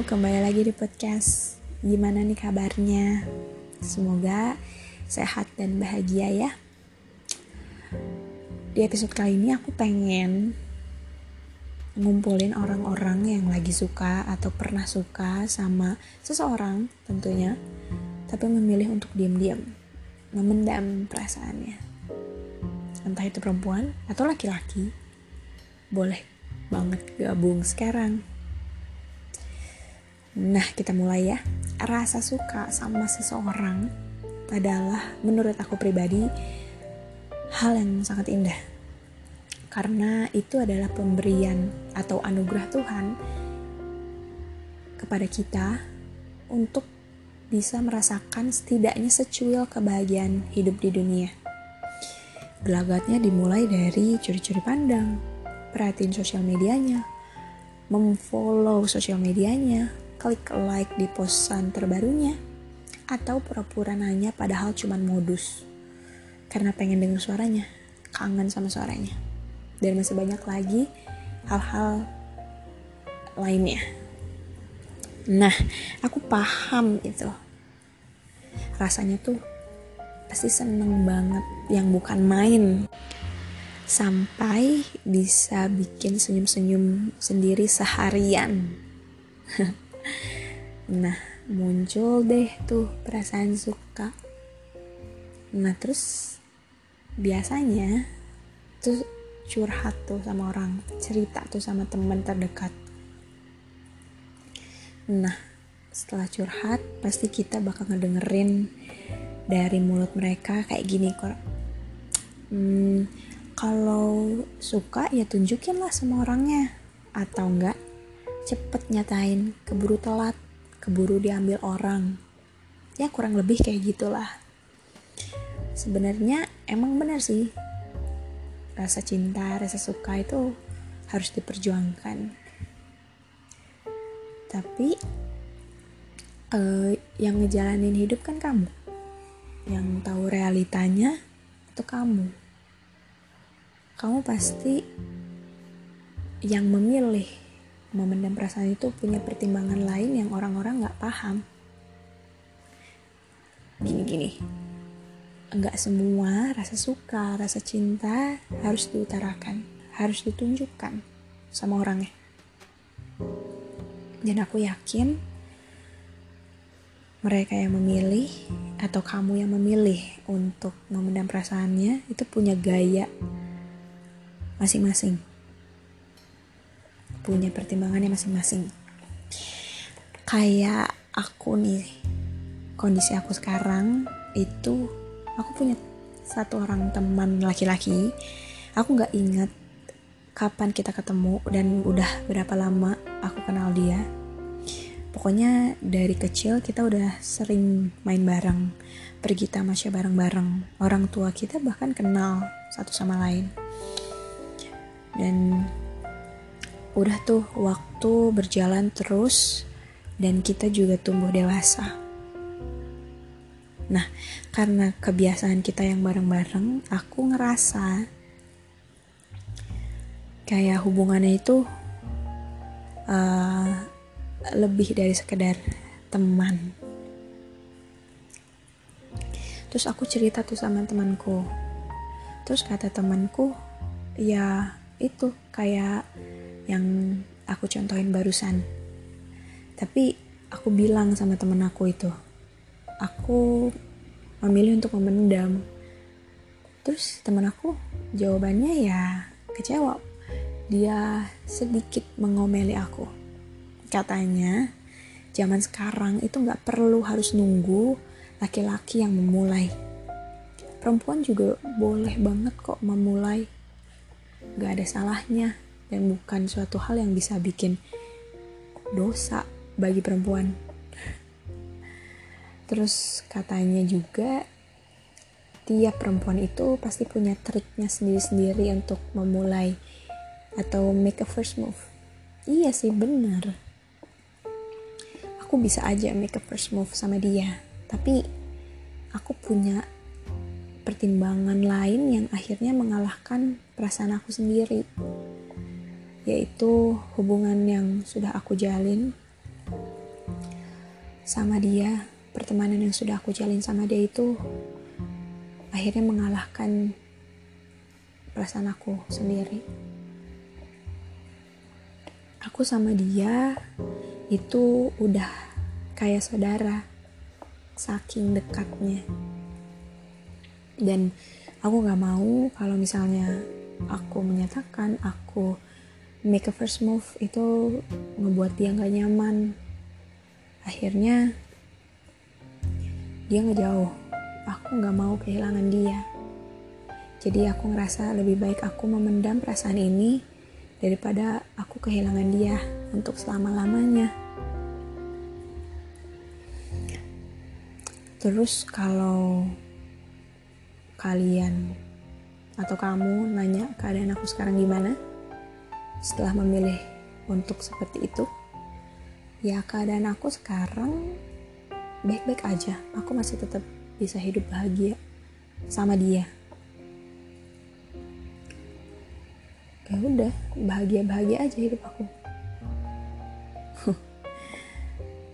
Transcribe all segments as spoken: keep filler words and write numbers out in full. Halo, kembali lagi di podcast. Gimana nih kabarnya? Semoga sehat dan bahagia ya. Di episode kali ini aku pengen ngumpulin orang-orang yang lagi suka atau pernah suka sama seseorang tentunya, tapi memilih untuk diam-diam, memendam perasaannya. Entah itu perempuan atau laki-laki, boleh banget gabung sekarang. Nah, kita mulai ya. Rasa suka sama seseorang adalah menurut aku pribadi hal yang sangat indah. Karena itu adalah pemberian atau anugerah Tuhan kepada kita untuk bisa merasakan setidaknya secuil kebahagiaan hidup di dunia. Gelagatnya dimulai dari curi-curi pandang, perhatiin sosial medianya, memfollow sosial medianya, klik like di postan terbarunya, atau pura-pura nanya padahal cuman modus karena pengen dengar suaranya, kangen sama suaranya, dan masih banyak lagi hal-hal lainnya. Nah, aku paham itu rasanya tuh pasti seneng banget yang bukan main, sampai bisa bikin senyum-senyum sendiri seharian. Nah, muncul deh tuh perasaan suka. Nah, terus biasanya tuh curhat tuh sama orang, cerita tuh sama teman terdekat. Nah, setelah curhat pasti kita bakal ngedengerin dari mulut mereka kayak gini kok. Hmm, kalau suka ya tunjukin lah sama orangnya, atau enggak cepet nyatain, keburu telat, keburu diambil orang. Ya kurang lebih kayak gitulah. Sebenarnya emang benar sih, rasa cinta, rasa suka itu harus diperjuangkan. Tapi eh, yang ngejalanin hidup kan kamu, yang tahu realitanya itu kamu. Kamu pasti yang memilih memendam perasaan itu punya pertimbangan lain yang orang-orang gak paham. Gini-gini, gak semua rasa suka, rasa cinta harus diutarakan, harus ditunjukkan sama orangnya. Dan aku yakin mereka yang memilih atau kamu yang memilih untuk memendam perasaannya itu punya gaya masing-masing, punya pertimbangannya masing-masing. Kayak aku nih, kondisi aku sekarang itu aku punya satu orang teman laki-laki. Aku gak ingat kapan kita ketemu dan udah berapa lama aku kenal dia. Pokoknya dari kecil kita udah sering main bareng, pergi tamasya bareng-bareng. Orang tua kita bahkan kenal satu sama lain. Dan udah tuh waktu berjalan terus dan kita juga tumbuh dewasa. Nah, karena kebiasaan kita yang bareng-bareng, aku ngerasa kayak hubungannya itu uh, lebih dari sekedar teman. Terus aku cerita tuh sama temanku. Terus kata temanku, ya itu kayak yang aku contohin barusan. Tapi aku bilang sama temen aku itu, aku memilih untuk memendam. Terus temen aku jawabannya ya kecewa. Dia sedikit mengomeli aku. Katanya zaman sekarang itu gak perlu harus nunggu laki-laki yang memulai. Perempuan juga boleh banget kok memulai. Gak ada salahnya. Dan bukan suatu hal yang bisa bikin dosa bagi perempuan. Terus katanya juga, tiap perempuan itu pasti punya triknya sendiri-sendiri untuk memulai atau make a first move. Iya sih, benar. Aku bisa aja make a first move sama dia, tapi aku punya pertimbangan lain yang akhirnya mengalahkan perasaan aku sendiri, yaitu hubungan yang sudah aku jalin Sama dia, pertemanan yang sudah aku jalin sama dia itu akhirnya mengalahkan perasaan aku sendiri. Aku sama dia itu udah kayak saudara, saking dekatnya. Dan aku gak mau kalau misalnya aku menyatakan aku make a first move itu ngebuat dia gak nyaman. Akhirnya dia ngejauh. Aku gak mau kehilangan dia. Jadi aku ngerasa lebih baik aku memendam perasaan ini daripada aku kehilangan dia untuk selama-lamanya. Terus kalau kalian atau kamu nanya keadaan aku sekarang gimana setelah memilih untuk seperti itu, ya keadaan aku sekarang baik-baik aja. Aku masih tetap bisa hidup bahagia sama dia. Ya udah, bahagia-bahagia aja hidup aku.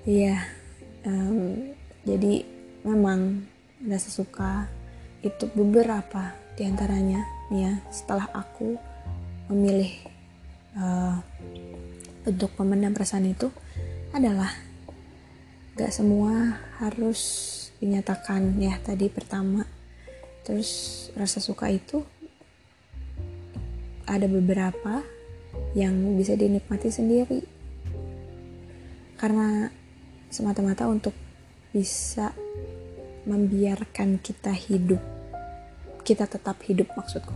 Iya, um, jadi memang rasa suka itu beberapa diantaranya ya, setelah aku memilih uh, untuk memendam perasaan itu adalah gak semua harus dinyatakan ya, tadi pertama. Terus rasa suka itu ada beberapa yang bisa dinikmati sendiri karena semata-mata untuk bisa membiarkan kita hidup, kita tetap hidup maksudku.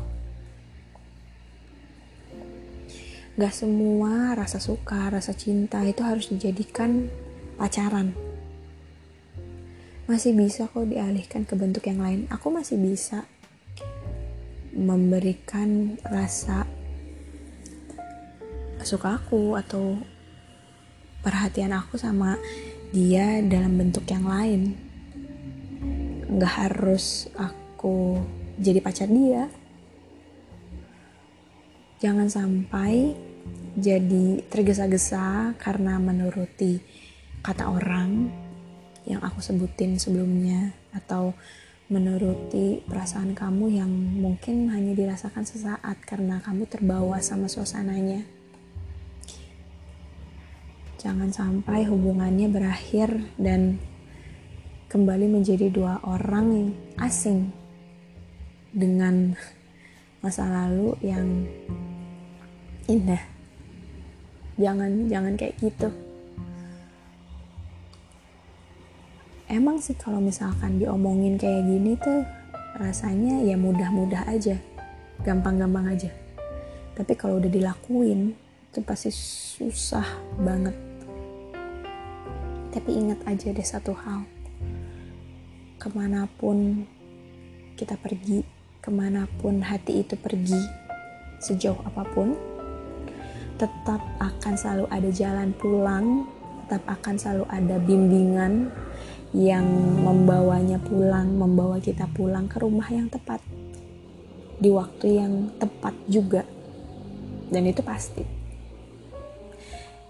Gak semua rasa suka, rasa cinta itu harus dijadikan pacaran. Masih bisa kok dialihkan ke bentuk yang lain. Aku masih bisa memberikan rasa suka aku atau perhatian aku sama dia dalam bentuk yang lain. Gak harus aku jadi pacar dia. Jangan sampai jadi tergesa-gesa karena menuruti kata orang yang aku sebutin sebelumnya, atau menuruti perasaan kamu yang mungkin hanya dirasakan sesaat karena kamu terbawa sama suasananya. Jangan sampai hubungannya berakhir dan kembali menjadi dua orang yang asing dengan masa lalu yang indah. Jangan jangan kayak gitu. Emang sih kalau misalkan diomongin kayak gini tuh rasanya ya mudah-mudah aja, gampang-gampang aja. Tapi kalau udah dilakuin itu pasti susah banget. Tapi ingat aja deh satu hal, kemanapun kita pergi, kemanapun hati itu pergi, sejauh apapun, tetap akan selalu ada jalan pulang, tetap akan selalu ada bimbingan yang membawanya pulang, membawa kita pulang ke rumah yang tepat di waktu yang tepat juga, dan itu pasti.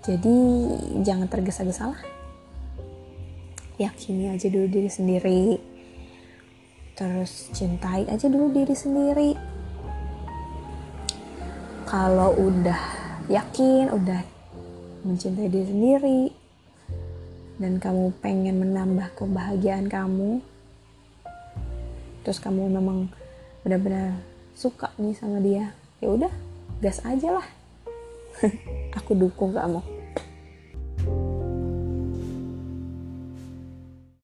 Jadi jangan tergesa-gesa lah, yakini aja dulu diri sendiri, terus cintai aja dulu diri sendiri. Kalau udah yakin, udah mencintai diri sendiri dan kamu pengen menambah kebahagiaan kamu, terus kamu memang benar-benar suka nih sama dia, ya udah gas aja lah. Aku dukung kamu.